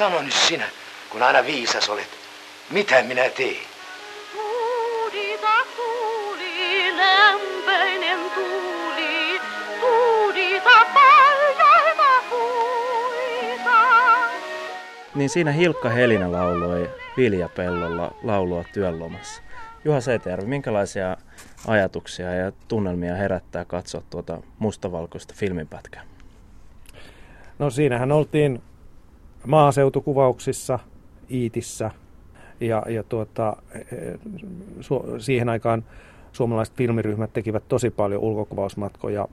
sano nyt sinä, kun aina viisas olet. Mitä minä tein? Huudita tuuli, lämpöinen tuuli, huudita paljaina huita. Niin siinä Hilkka Helena lauloi viljapellolla laulua työnlomassa. Juha Seitäjärvi, minkälaisia ajatuksia ja tunnelmia herättää katsoa tuota mustavalkoista filminpätkää? No siinähän oltiin maaseutukuvauksissa Iitissä ja siihen aikaan suomalaiset filmiryhmät tekivät tosi paljon ulkokuvausmatkoja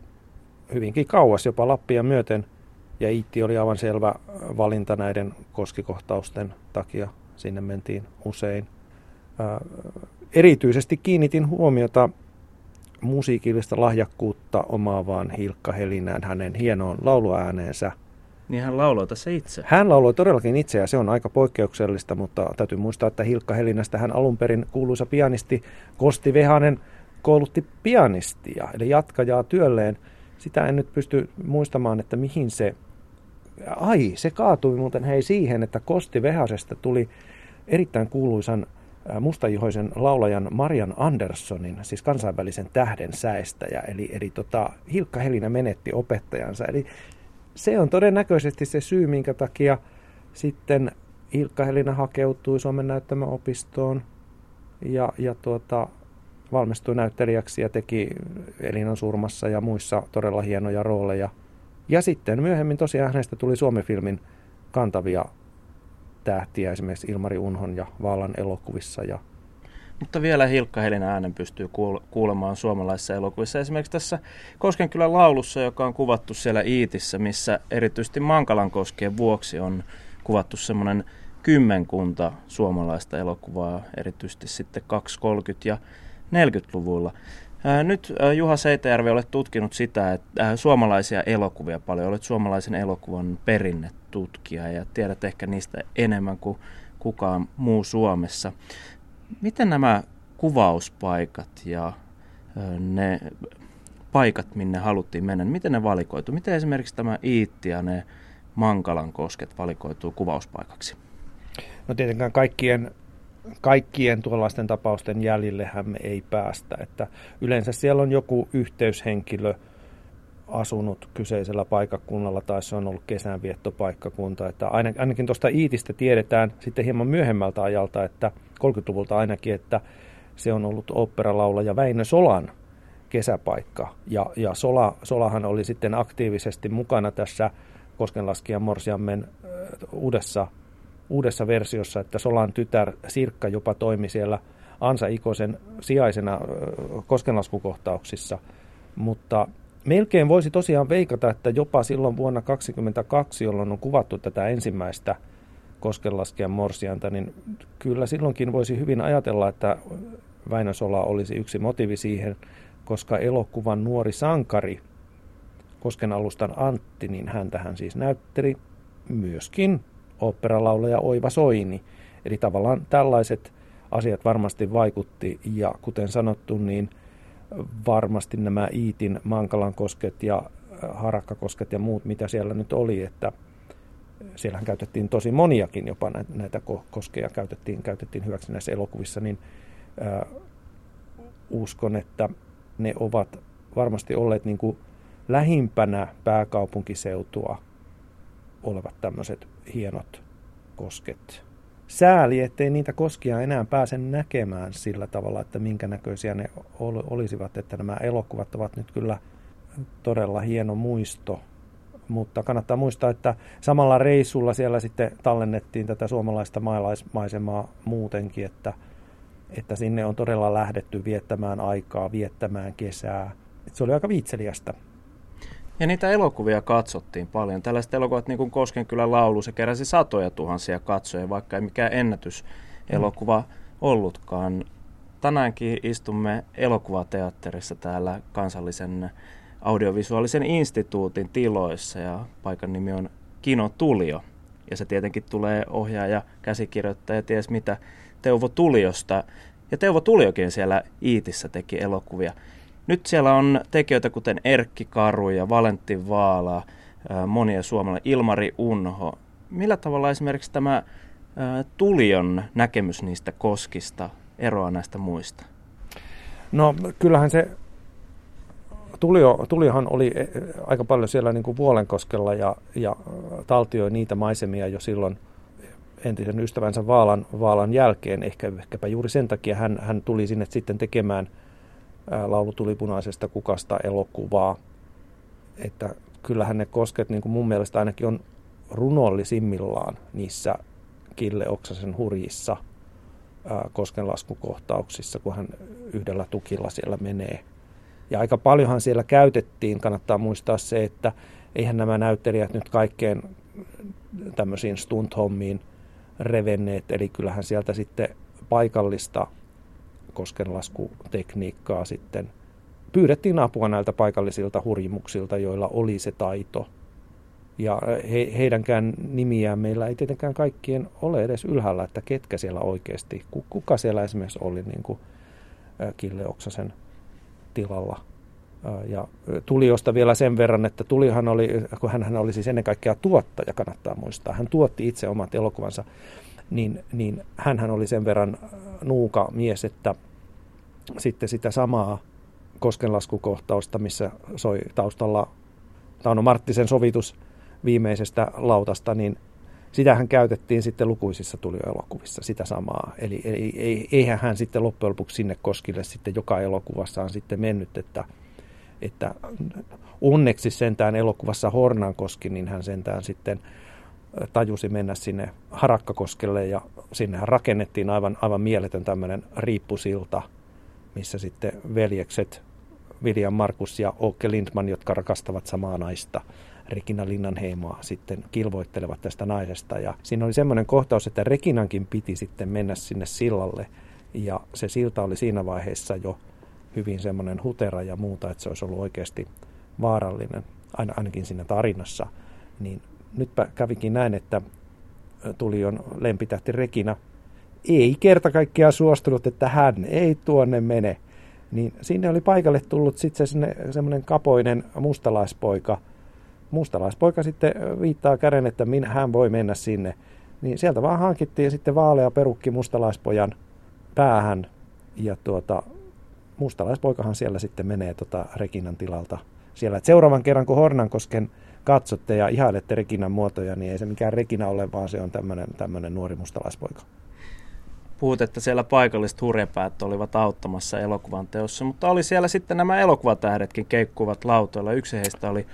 hyvinkin kauas, jopa Lappia myöten. Ja Iitti oli aivan selvä valinta näiden koskikohtausten takia. Sinne mentiin usein. Erityisesti kiinnitin huomiota musiikillista lahjakkuutta omaavaan Hilkka Helinään, hänen hienoon lauluääneensä. Niin hän lauloi tässä itse. Hän lauloi todellakin itse ja se on aika poikkeuksellista, mutta täytyy muistaa, että Hilkka Helinästä hän alun perin kuuluisa pianisti Kosti Vehanen koulutti pianistia, eli jatkajaa työlleen. Sitä en nyt pysty muistamaan, että mihin se... Ai, se kaatui muuten hei siihen, että Kosti Vehasesta tuli erittäin kuuluisan mustaihoisen laulajan Marian Andersonin, siis kansainvälisen tähden säestäjä, eli Hilkka Helena menetti opettajansa. Eli se on todennäköisesti se syy, minkä takia sitten Hilkka Helena hakeutui Suomen näyttämöopistoon ja valmistui näyttelijäksi ja teki Elinan surmassa ja muissa todella hienoja rooleja. Ja sitten myöhemmin tosiaan hänestä tuli Suomi-filmin kantavia tähtiä esimerkiksi Ilmari Unhon ja Vaalan elokuvissa. Mutta vielä Hilkka Helena äänen pystyy kuulemaan suomalaisissa elokuvissa. Esimerkiksi tässä Koskenkylän laulussa, joka on kuvattu siellä Iitissä, missä erityisesti Mankalankoskien vuoksi on kuvattu semmoinen kymmenkunta suomalaista elokuvaa, erityisesti sitten 2-30- ja 40-luvulla. Nyt Juha Seitäjärvi, olet tutkinut sitä, että suomalaisia elokuvia paljon. Olet suomalaisen elokuvan perinnetutkija ja tiedät ehkä niistä enemmän kuin kukaan muu Suomessa. Miten nämä kuvauspaikat ja ne paikat, minne haluttiin mennä, miten ne valikoitu? Miten esimerkiksi tämä Iitti ja ne Mankalankosket valikoituu kuvauspaikaksi? No tietenkään kaikkien tuollaisten tapausten jäljillähän me ei päästä. Että yleensä siellä on joku yhteyshenkilö asunut kyseisellä paikkakunnalla tai se on ollut kesänviettopaikkakunta. Että ainakin tuosta Iitistä tiedetään sitten hieman myöhemmältä ajalta, että 30-luvulta ainakin, että se on ollut oopperalaulaja Väinö Solan kesäpaikka. Ja Solahan oli sitten aktiivisesti mukana tässä Koskenlaskijan morsiamen uudessa versiossa, että Solan tytär Sirkka jopa toimi siellä Ansa Ikosen sijaisena koskenlaskukohtauksissa, mutta melkein voisi tosiaan veikata, että jopa silloin vuonna 1922, jolloin on kuvattu tätä ensimmäistä Koskenlaskijan morsianta, niin kyllä silloinkin voisi hyvin ajatella, että Väinö Sola olisi yksi motiivi siihen, koska elokuvan nuori sankari Kosken alustan Antti, niin häntähän siis näytteli myöskin oopperalaulaja Oiva Soini. Eli tavallaan tällaiset asiat varmasti vaikutti ja kuten sanottu, niin varmasti nämä Iitin Mankalankosket ja Harakkakosket ja muut, mitä siellä nyt oli, että siellähän käytettiin tosi moniakin, jopa näitä koskeja käytettiin hyväksi näissä elokuvissa, niin uskon, että ne ovat varmasti olleet niin kuin lähimpänä pääkaupunkiseutua olevat tämmöiset hienot kosket. Sääli, ettei niitä koskia enää pääse näkemään sillä tavalla, että minkä näköisiä ne olisivat, että nämä elokuvat ovat nyt kyllä todella hieno muisto. Mutta kannattaa muistaa, että samalla reissulla siellä sitten tallennettiin tätä suomalaista maalaismaisemaa muutenkin, että sinne on todella lähdetty viettämään aikaa, viettämään kesää. Se oli aika viitseliästä. Ja niitä elokuvia katsottiin paljon. Tällaiset elokuvat niin kuin Koskenkylän laulu, se keräsi 100 000 katsoja, vaikka ei mikään ennätyselokuva ollutkaan. Tänäänkin istumme elokuvateatterissa täällä Kansallisen audiovisuaalisen instituutin tiloissa ja paikan nimi on Kino Tulio. Ja se tietenkin tulee ohjaaja, käsikirjoittaja, ties mitä, Teuvo Tuliosta. Ja Teuvo Tuliokin siellä Iitissä teki elokuvia. Nyt siellä on tekijöitä kuten Erkki Karu ja Valentti Vaala, monia suomalaisia, Ilmari Unho. Millä tavalla esimerkiksi tämä Tulion näkemys niistä koskista eroaa näistä muista? No kyllähän se Tuliohan oli aika paljon siellä niin kuin Vuolenkoskella ja taltioi niitä maisemia jo silloin entisen ystävänsä Vaalan jälkeen. Ehkäpä juuri sen takia hän tuli sinne sitten tekemään Laulu tulipunaisesta kukasta -elokuvaa. Että kyllähän ne kosket niin kuin mun mielestä ainakin on runollisimmillaan niissä Kille Oksasen hurjissa koskenlaskukohtauksissa, kun hän yhdellä tukilla siellä menee. Ja aika paljonhan siellä käytettiin, kannattaa muistaa se, että eihän nämä näyttelijät nyt kaikkeen tämmöisiin stunt-hommiin revenneet, eli kyllähän sieltä sitten paikallista koskenlaskutekniikkaa sitten pyydettiin apua näiltä paikallisilta hurjimuksilta, joilla oli se taito. Ja heidänkään nimiään meillä ei tietenkään kaikkien ole edes ylhäällä, että ketkä siellä oikeasti, kuka siellä esimerkiksi oli niin kuin Kille Oksasen tilalla. Ja Tuliosta vielä sen verran, että Tulihan oli, kun hän oli siis ennen kaikkea tuottaja, kannattaa muistaa, hän tuotti itse omat elokuvansa, niin hänhän oli sen verran nuuka mies, että sitten sitä samaa koskenlaskukohtausta, missä soi taustalla Tauno Marttisen sovitus viimeisestä lautasta, niin sitähän käytettiin sitten lukuisissa Tulio-elokuvissa, sitä samaa. Eli eihän hän sitten loppujen lopuksi sinne koskille sitten joka elokuvassaan sitten mennyt, että onneksi sentään elokuvassa Hornankoski, niin hän sentään sitten tajusi mennä sinne Harakkakoskelle, ja sinnehän rakennettiin aivan mieletön tämmöinen riippusilta, missä sitten veljekset Viljan Markus ja Åke Lindman, jotka rakastavat samaa naista, Regina Linnanheimaa, sitten kilvoittelevat tästä naisesta. Ja siinä oli semmoinen kohtaus, että Reginankin piti sitten mennä sinne sillalle. Ja se silta oli siinä vaiheessa jo hyvin semmoinen hutera ja muuta, että se olisi ollut oikeasti vaarallinen, ainakin siinä tarinassa. Niin nytpä kävikin näin, että Tulion lempitähti Regina ei kerta kaikkiaan suostunut, että hän ei tuonne mene. Niin sinne oli paikalle tullut sitten semmoinen kapoinen mustalaispoika. Mustalaispoika sitten viittaa käden, että hän voi mennä sinne. Niin sieltä vaan hankittiin sitten vaalea perukki mustalaispojan päähän. Ja mustalaispoikahan siellä sitten menee Reginan tilalta siellä. Et seuraavan kerran, kun Hornankosken katsotte ja ihailette Reginan muotoja, niin ei se mikään Regina ole, vaan se on tämmöinen nuori mustalaispoika. Puhut, että siellä paikalliset hurjapäät olivat auttamassa elokuvan teossa, mutta oli siellä sitten nämä elokuvatähdetkin keikkuvat lautoilla. Yksi heistä oli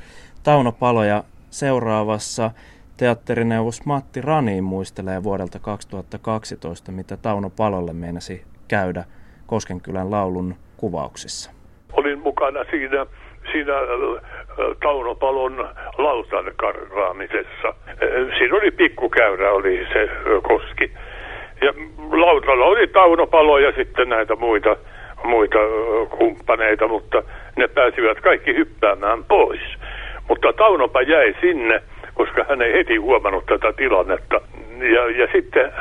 Tauno Palo, ja seuraavassa teatterineuvos Matti Rani muistelee vuodelta 2012, mitä Tauno Palolle meinasi käydä Koskenkylän laulun kuvauksissa. Olin mukana siinä Tauno Palon lautan karraamisessa. Siinä oli pikkukäyrä, oli se koski. Ja lautalla oli Tauno Palo ja sitten näitä muita kumppaneita, mutta ne pääsivät kaikki hyppäämään pois. Mutta Taunopa jäi sinne, koska hän ei heti huomannut tätä tilannetta. Ja sitten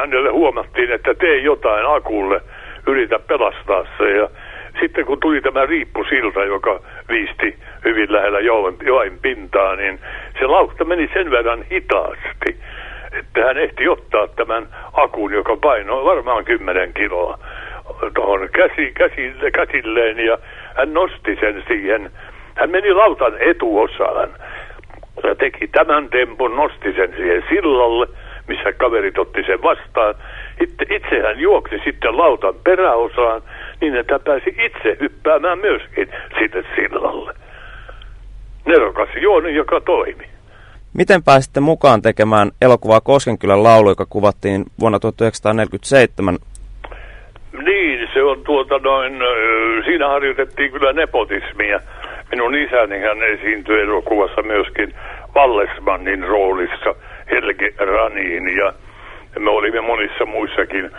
hänelle huomattiin, että tee jotain akulle, yritä pelastaa se. Ja sitten kun tuli tämä riippusilta, joka viisti hyvin lähellä joen pintaa, niin se lautta meni sen verran hitaasti, että hän ehti ottaa tämän akun, joka painoi varmaan 10 kiloa tuohon käsilleen, ja hän nosti sen siihen. Hän meni lautan etuosaan ja teki tämän tempun, nosti sen siihen sillalle, missä kaverit otti sen vastaan. Itse hän juoksi sitten lautan peräosaan niin, että pääsi itse hyppäämään myöskin sinne sillalle. Nerokas juoni, joka toimi. Miten pääsitte mukaan tekemään elokuvaa Koskenkylän laulu, joka kuvattiin vuonna 1947? Niin, se on siinä harjoitettiin kyllä nepotismia. Minun isäni hän esiintyi elokuvassa myöskin Vallesmannin roolissa Helge Raniin, ja me olimme monissa muissakin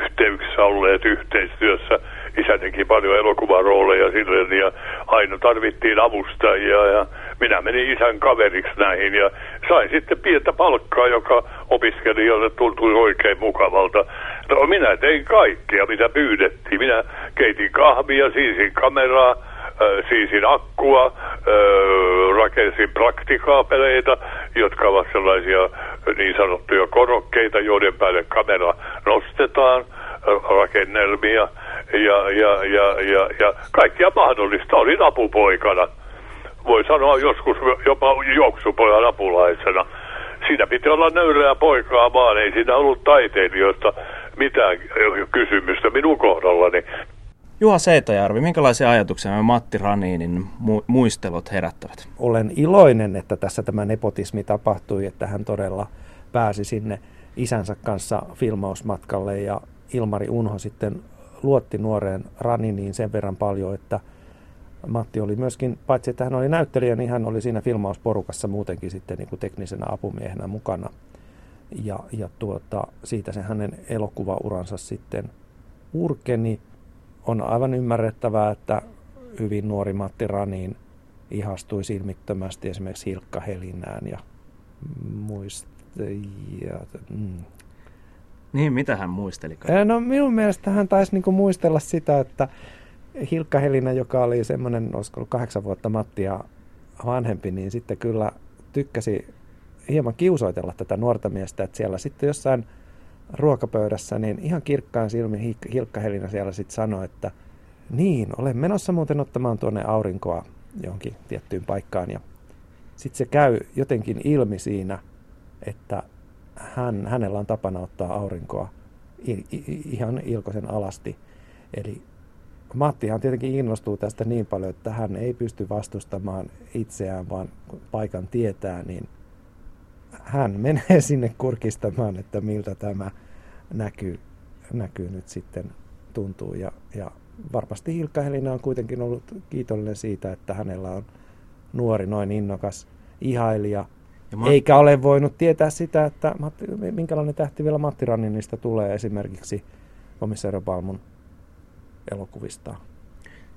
yhteyksissä olleet yhteistyössä. Isä teki paljon elokuvarooleja silleen, ja aina tarvittiin avustajia, ja minä menin isän kaveriksi näihin ja sain sitten pientä palkkaa, joka opiskelijalle tuntui oikein mukavalta. No, minä tein kaikkea, mitä pyydettiin. Minä keitin kahvia, siisin kameraa, siisin akkua, rakensin praktikaapeleita jotka ovat sellaisia niin sanottuja korokkeita, joiden päälle kamera nostetaan, rakennelmia ja kaikkia mahdollista. Olin apupoikana. Voi sanoa joskus jopa juoksupojan apulaisena. Siinä piti olla nöyrää poikaa vaan, ei siinä ollut taiteilijoista mitään kysymystä minun kohdallani. Juha Seitäjärvi, minkälaisia ajatuksia me Matti Raniinin muistelut herättävät? Olen iloinen, että tässä tämä nepotismi tapahtui, että hän todella pääsi sinne isänsä kanssa filmausmatkalle ja Ilmari Unho sitten luotti nuoreen Raniniin sen verran paljon, että Matti oli myöskin, paitsi että hän oli näyttelijä, niin hän oli siinä filmausporukassa muutenkin sitten niin kuin teknisenä apumiehenä mukana. Siitä se hänen elokuvauransa sitten urkeni. On aivan ymmärrettävää, että hyvin nuori Matti Raniin ihastui silmittömästi esimerkiksi Hilkka Helinään ja Niin, mitä hän muisteli? No minun mielestä hän taisi niin kuin muistella sitä, että Hilkka Helena, joka oli semmoinen, olisiko 8 vuotta Mattia vanhempi, niin sitten kyllä tykkäsi hieman kiusoitella tätä nuorta miestä, että siellä sitten jossain ruokapöydässä, niin ihan kirkkaan silmin Hilkka Helena siellä sitten sanoi, että niin, olen menossa muuten ottamaan tuonne aurinkoa johonkin tiettyyn paikkaan. Ja sitten se käy jotenkin ilmi siinä, että hänellä on tapana ottaa aurinkoa ihan ilkoisen alasti. Eli Mattihan tietenkin innostuu tästä niin paljon, että hän ei pysty vastustamaan itseään, vaan kun paikan tietää, niin hän menee sinne kurkistamaan, että miltä tämä näkyy nyt sitten tuntuu. Ja varmasti Hilkka Helena on kuitenkin ollut kiitollinen siitä, että hänellä on nuori, noin innokas ihailija. Eikä ole voinut tietää sitä, että minkälainen tähti vielä Matti Raninista tulee esimerkiksi Komisario Palmun elokuvista.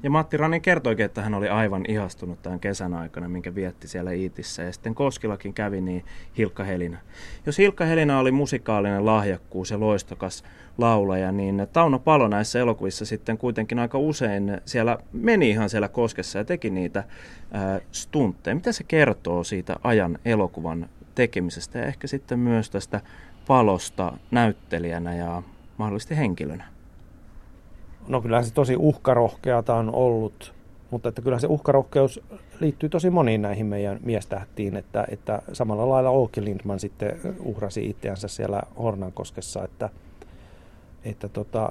Ja Matti Rani kertoikin, että hän oli aivan ihastunut tämän kesän aikana, minkä vietti siellä Iitissä. Ja sitten Koskillakin kävi niin Hilkka Helena. Jos Hilkka Helena oli musikaalinen lahjakkuus ja loistokas laulaja, niin Tauno Palo näissä elokuvissa sitten kuitenkin aika usein siellä meni ihan siellä Koskessa ja teki niitä stuntteja. Mitä se kertoo siitä ajan elokuvan tekemisestä ja ehkä sitten myös tästä Palosta näyttelijänä ja mahdollisesti henkilönä? No kyllähän se tosi uhkarohkeata on ollut, mutta että kyllähän se uhkarohkeus liittyy tosi moniin näihin meidän miestähtiin, että samalla lailla Åke Lindman sitten uhrasi itseänsä siellä Hornankoskessa, että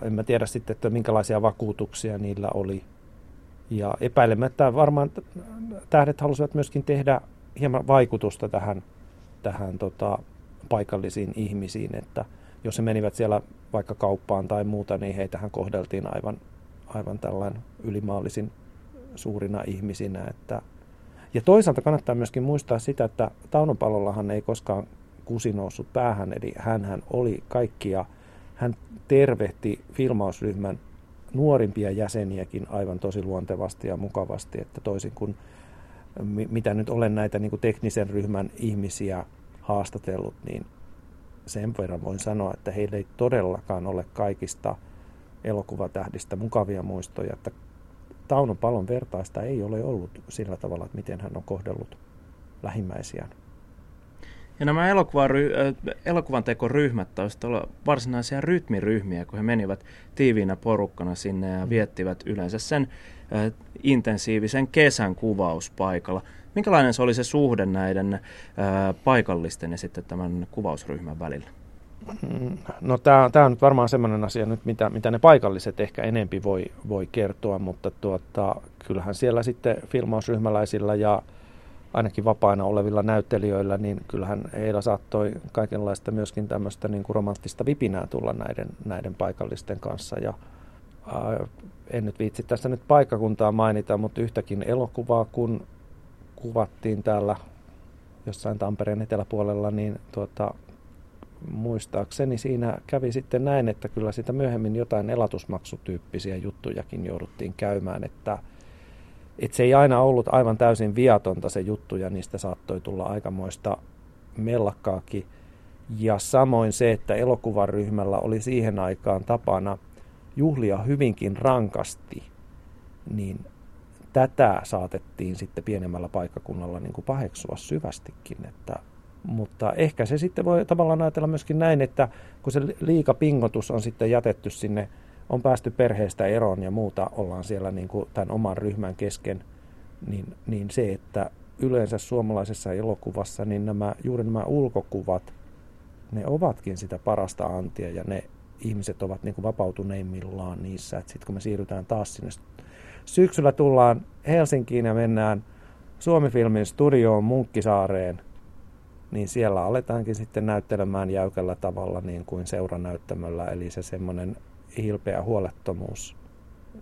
en mä tiedä sitten, että minkälaisia vakuutuksia niillä oli. Ja epäilemättä varmaan tähdet halusivat myöskin tehdä hieman vaikutusta tähän paikallisiin ihmisiin, että jos he menivät siellä vaikka kauppaan tai muuta, niin heitähän kohdeltiin aivan tällainen ylimaallisin suurina ihmisinä. Ja toisaalta kannattaa myöskin muistaa sitä, että Tauno Palollahan ei koskaan kusi noussut päähän, eli hänhän oli kaikkia. Hän tervehti filmausryhmän nuorimpia jäseniäkin aivan tosi luontevasti ja mukavasti, että toisin kuin mitä nyt olen näitä niin kuin teknisen ryhmän ihmisiä haastatellut, niin sen verran voin sanoa, että heillä ei todellakaan ole kaikista elokuvatähdistä mukavia muistoja. Että Tauno Palon vertaista ei ole ollut sillä tavalla, että miten hän on kohdellut lähimmäisiään. Ja nämä elokuvantekoryhmät taisivat olla varsinaisia rytmiryhmiä, kun he menivät tiiviinä porukkana sinne ja viettivät yleensä sen intensiivisen kesän kuvauspaikalla. Minkälainen se oli se suhde näiden paikallisten ja sitten tämän kuvausryhmän välillä? No tämä on nyt varmaan sellainen asia, nyt, mitä ne paikalliset ehkä enempi voi kertoa, mutta kyllähän siellä sitten filmausryhmäläisillä ja ainakin vapaana olevilla näyttelijöillä, niin kyllähän heillä saattoi kaikenlaista myöskin tämmöistä niin kuin romanttista vipinää tulla näiden paikallisten kanssa. Ja en nyt viitsi tässä nyt paikkakuntaa mainita, mutta yhtäkin elokuvaa, kun kuvattiin täällä jossain Tampereen eteläpuolella, niin muistaakseni siinä kävi sitten näin, että kyllä sitä myöhemmin jotain elatusmaksutyyppisiä juttujakin jouduttiin käymään, että se ei aina ollut aivan täysin viatonta se juttu, ja niistä saattoi tulla aikamoista mellakkaakin. Ja samoin se, että elokuvaryhmällä oli siihen aikaan tapana juhlia hyvinkin rankasti, niin tätä saatettiin sitten pienemmällä paikkakunnalla niin kuin paheksua syvästikin, että Mutta ehkä se sitten voi tavallaan ajatella myöskin näin, että kun se liikapingotus on sitten jätetty sinne, on päästy perheestä eroon ja muuta, ollaan siellä niin kuin tämän oman ryhmän kesken, niin se, että yleensä suomalaisessa elokuvassa niin juuri nämä ulkokuvat, ne ovatkin sitä parasta antia ja ne ihmiset ovat niin kuin vapautuneimmillaan niissä. Sitten kun me siirrytään taas sinne, syksyllä tullaan Helsinkiin ja mennään Suomi-filmin studioon Munkkisaareen, niin siellä aletaankin sitten näyttelemään jäykällä tavalla niin kuin seuranäyttämöllä, eli se semmoinen hilpeä huolettomuus,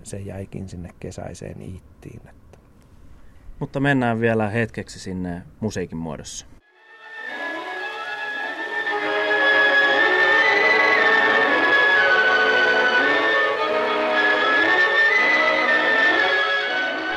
se jäikin sinne kesäiseen Iittiin. Mutta mennään vielä hetkeksi sinne musiikin muodossa.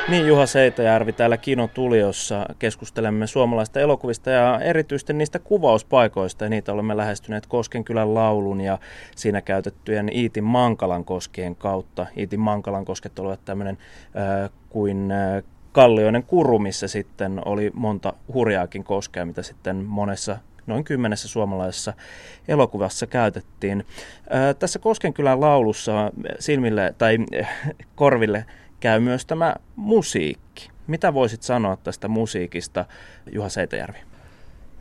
Niin, Juha Seitäjärvi, täällä Kino Tuliossa keskustelemme suomalaista elokuvista ja erityisesti niistä kuvauspaikoista. Ja niitä olemme lähestyneet Koskenkylän laulun ja siinä käytettyjen Iitin Mankalankosken kautta. Iitin Mankalankosket olivat tämmöinen kallioinen kuru, missä sitten oli monta hurjaakin koskea, mitä sitten monessa, noin 10 suomalaisessa elokuvassa käytettiin. Tässä Koskenkylän laulussa silmille tai korville käy myös tämä musiikki. Mitä voisit sanoa tästä musiikista, Juha Seitäjärvi?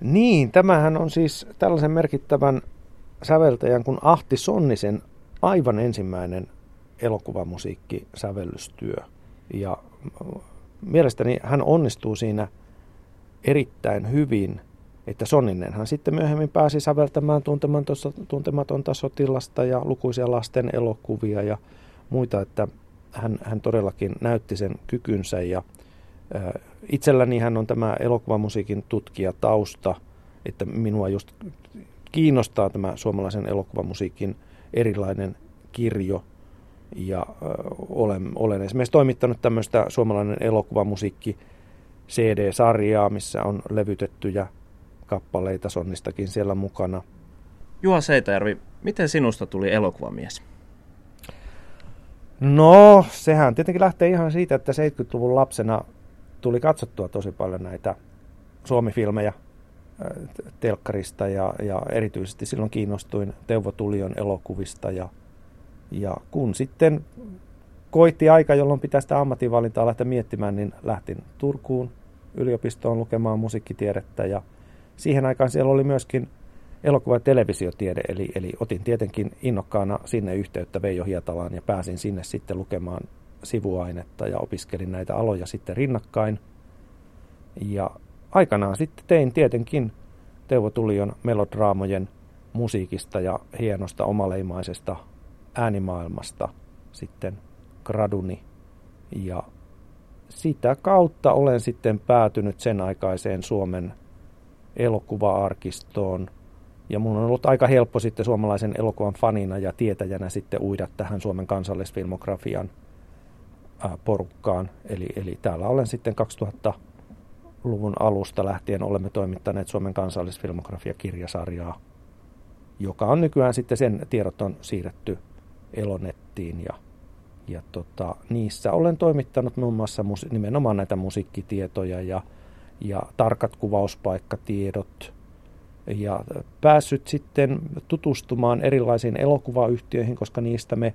Niin, tämähän on siis tällaisen merkittävän säveltäjän kuin Ahti Sonnisen aivan ensimmäinen elokuvamusiikkisävellystyö. Ja mielestäni hän onnistuu siinä erittäin hyvin, että Sonninenhan sitten myöhemmin pääsi säveltämään Tuntematonta sotilasta ja lukuisia lasten elokuvia ja muita, että hän todellakin näytti sen kykynsä ja itselläni hän on tämä elokuvamusiikin tutkijatausta, että minua just kiinnostaa tämä suomalaisen elokuvamusiikin erilainen kirjo ja olen esimerkiksi toimittanut tämmöistä suomalainen elokuvamusiikki CD-sarjaa, missä on levytettyjä kappaleita Sonnistakin siellä mukana. Juha Seitäjärvi, miten sinusta tuli elokuvamies? No, sehän tietenkin lähtee ihan siitä, että 70-luvun lapsena tuli katsottua tosi paljon näitä Suomi-filmejä telkkarista ja erityisesti silloin kiinnostuin Teuvo Tulion elokuvista. Ja kun sitten koitti aika, jolloin pitää sitä ammatinvalintaa lähteä miettimään, niin lähtin Turkuun yliopistoon lukemaan musiikkitiedettä ja siihen aikaan siellä oli myöskin elokuva- ja televisiotiede, eli otin tietenkin innokkaana sinne yhteyttä Veijo Hietalaan ja pääsin sinne sitten lukemaan sivuainetta ja opiskelin näitä aloja sitten rinnakkain. Ja aikanaan sitten tein tietenkin Teuvo Tulion melodraamojen musiikista ja hienosta omaleimaisesta äänimaailmasta sitten graduni. Ja sitä kautta olen sitten päätynyt sen aikaiseen Suomen elokuva-arkistoon. Ja minun on ollut aika helppo sitten suomalaisen elokuvan fanina ja tietäjänä sitten uida tähän Suomen kansallisfilmografian porukkaan. Eli täällä olen sitten 2000-luvun alusta lähtien olemme toimittaneet Suomen kansallisfilmografia-kirjasarjaa, joka on nykyään sitten sen tiedot on siirretty Elonettiin. Ja niissä olen toimittanut muun muassa nimenomaan näitä musiikkitietoja ja tarkat kuvauspaikkatiedot. Ja päässyt sitten tutustumaan erilaisiin elokuvayhtiöihin, koska niistä me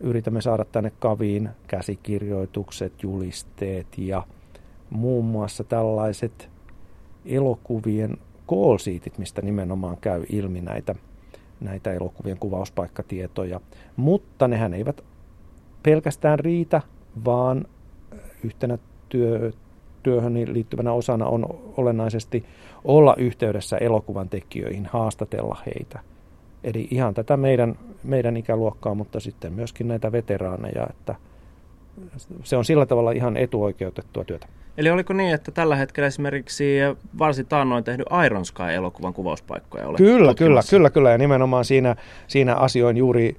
yritämme saada tänne Kaviin käsikirjoitukset, julisteet ja muun muassa tällaiset elokuvien call-sheetit, mistä nimenomaan käy ilmi näitä elokuvien kuvauspaikkatietoja. Mutta nehän eivät pelkästään riitä, vaan yhtenä työhön liittyvänä osana on olennaisesti olla yhteydessä elokuvan tekijöihin, haastatella heitä. Eli ihan tätä meidän ikäluokkaa, mutta sitten myöskin näitä veteraaneja, että se on sillä tavalla ihan etuoikeutettua työtä. Eli oliko niin, että tällä hetkellä esimerkiksi varsin taannoin tehnyt Iron Sky-elokuvan kuvauspaikkoja olet Kyllä, ja nimenomaan siinä asioin juuri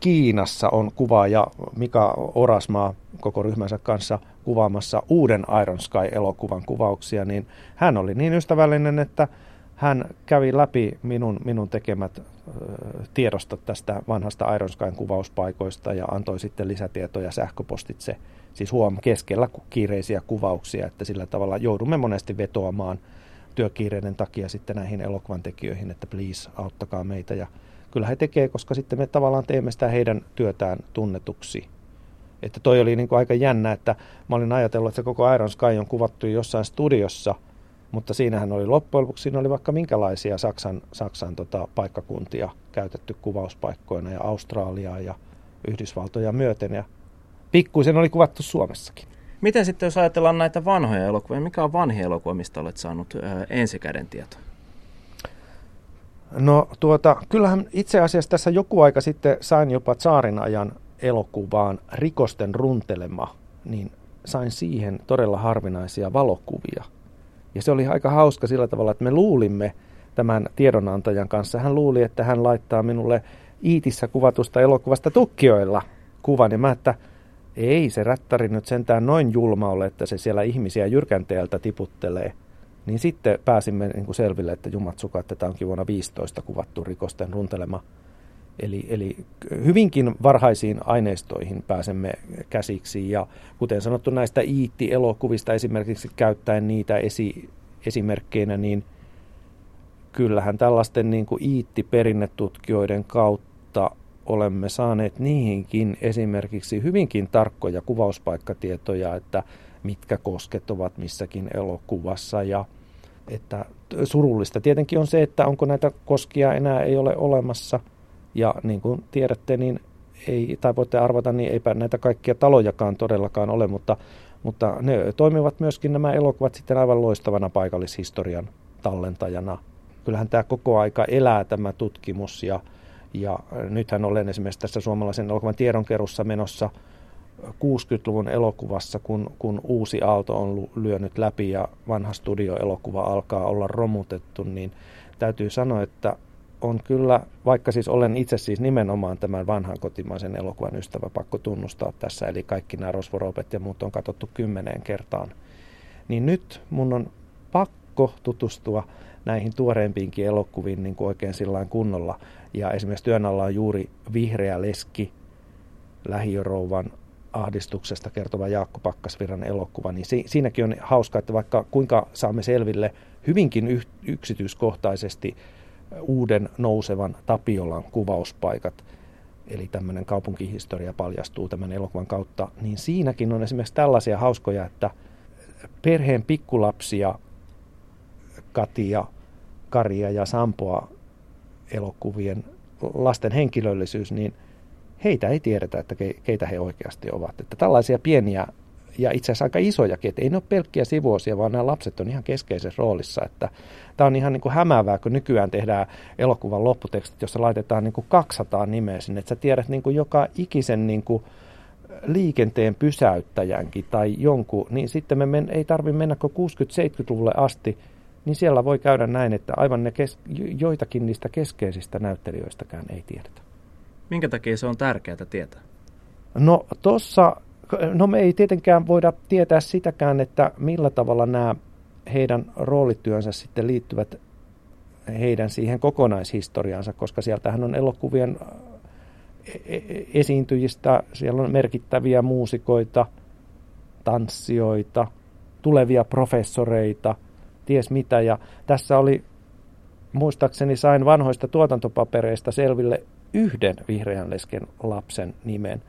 Kiinassa on kuvaaja Mika Orasmaa koko ryhmänsä kanssa kuvaamassa uuden Iron Sky-elokuvan kuvauksia, niin hän oli niin ystävällinen, että hän kävi läpi minun tekemät tiedosta tästä vanhasta Iron Skyn kuvauspaikoista ja antoi sitten lisätietoja sähköpostitse, siis huom. Keskellä kiireisiä kuvauksia, että sillä tavalla joudumme monesti vetoamaan työkiireiden takia sitten näihin elokuvan tekijöihin, että please, auttakaa meitä. Ja kyllä he tekee, koska sitten me tavallaan teemme sitä heidän työtään tunnetuksi. Että toi oli niin kuin aika jännä, että mä olin ajatellut, että se koko Iron Sky on kuvattu jossain studiossa, mutta siinähän oli loppujen lopuksi, siinä oli vaikka minkälaisia Saksan paikkakuntia käytetty kuvauspaikkoina ja Australiaa ja Yhdysvaltoja myöten ja pikkuisen oli kuvattu Suomessakin. Miten sitten, jos ajatellaan näitä vanhoja elokuvia, mikä on vanhi elokuva, mistä olet saanut ensikäden tietoa? No kyllähän itse asiassa tässä joku aika sitten sain jopa tsaarin ajan elokuvaan Rikosten runtelema, niin sain siihen todella harvinaisia valokuvia. Ja se oli aika hauska sillä tavalla, että me luulimme tämän tiedonantajan kanssa. Hän luuli, että hän laittaa minulle Iitissä kuvatusta elokuvasta Tukkijoilla kuvan. Ja mä, että ei se rättäri nyt sentään noin julma ole, että se siellä ihmisiä jyrkänteeltä tiputtelee. Niin sitten pääsimme niin kuin selville, että jumatsuka, että tämä onkin vuonna 2015 kuvattu Rikosten runtelema. Eli hyvinkin varhaisiin aineistoihin pääsemme käsiksi ja kuten sanottu näistä Iitti-elokuvista esimerkiksi käyttäen niitä esimerkkeinä, niin kyllähän tällaisten niin kuin Iitti-perinnetutkijoiden kautta olemme saaneet niihinkin esimerkiksi hyvinkin tarkkoja kuvauspaikkatietoja, että mitkä kosket ovat missäkin elokuvassa ja että surullista tietenkin on se, että onko näitä koskia enää ei ole olemassa. Ja niin kuin tiedätte, niin ei, tai voitte arvata, niin eipä näitä kaikkia talojakaan todellakaan ole, mutta ne toimivat myöskin nämä elokuvat sitten aivan loistavana paikallishistorian tallentajana. Kyllähän tämä koko aika elää tämä tutkimus ja nythän olen esimerkiksi tässä suomalaisen elokuvan tiedonkeruussa menossa 60-luvun elokuvassa, kun uusi aalto on lyönyt läpi ja vanha studioelokuva alkaa olla romutettu, niin täytyy sanoa, että on kyllä, vaikka siis olen itse siis nimenomaan tämän vanhan kotimaisen elokuvan ystävä, pakko tunnustaa tässä, eli kaikki nämä Rosvoropet ja muut on katsottu 10 kertaan. Niin nyt mun on pakko tutustua näihin tuoreempiinkin elokuviin niin kuin oikein sillain kunnolla. Ja esimerkiksi työn alla on juuri Vihreä leski, lähiörouvan ahdistuksesta kertova Jaakko Pakkasvirran elokuva. Niin siinäkin on hauska, että vaikka kuinka saamme selville hyvinkin yksityiskohtaisesti uuden nousevan Tapiolan kuvauspaikat, eli tämmöinen kaupunkihistoria paljastuu tämän elokuvan kautta, niin siinäkin on esimerkiksi tällaisia hauskoja, että perheen pikkulapsia, Katia, Karia ja Sampoa elokuvien lasten henkilöllisyys, niin heitä ei tiedetä, että keitä he oikeasti ovat. Että tällaisia pieniä ja itse asiassa aika isojakin, että ei ne ole pelkkiä sivuosia, vaan nämä lapset on ihan keskeisessä roolissa. Että tämä on ihan niin kuin hämäävää, kun nykyään tehdään elokuvan lopputekstit, jossa laitetaan niin kuin 200 nimeä sinne. Että sä tiedät niin kuin joka ikisen niin kuin liikenteen pysäyttäjänkin tai jonkun, niin sitten ei tarvitse mennä kuin 60-70-luvulle asti, niin siellä voi käydä näin, että aivan ne joitakin niistä keskeisistä näyttelijöistäkään ei tiedetä. Minkä takia se on tärkeää tietää? No me ei tietenkään voida tietää sitäkään, että millä tavalla nämä heidän roolityönsä sitten liittyvät heidän siihen kokonaishistoriaansa, koska sieltähän on elokuvien esiintyjistä, siellä on merkittäviä muusikoita, tanssijoita, tulevia professoreita, ties mitä. Ja tässä oli, muistaakseni sain vanhoista tuotantopapereista selville yhden Vihreän lesken lapsen nimen.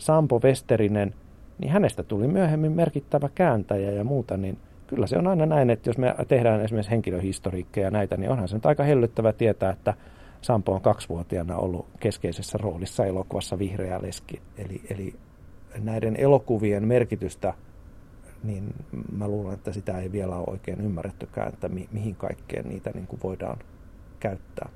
Sampo Westerinen, niin hänestä tuli myöhemmin merkittävä kääntäjä ja muuta, niin kyllä se on aina näin, että jos me tehdään esimerkiksi henkilöhistoriikkeja ja näitä, niin onhan se nyt aika hellyttävä tietää, että Sampo on 2-vuotiaana ollut keskeisessä roolissa elokuvassa Vihreä leski. Eli näiden elokuvien merkitystä, niin mä luulen, että sitä ei vielä ole oikein ymmärrettykään, että mihin kaikkeen niitä niin kuin voidaan käyttää.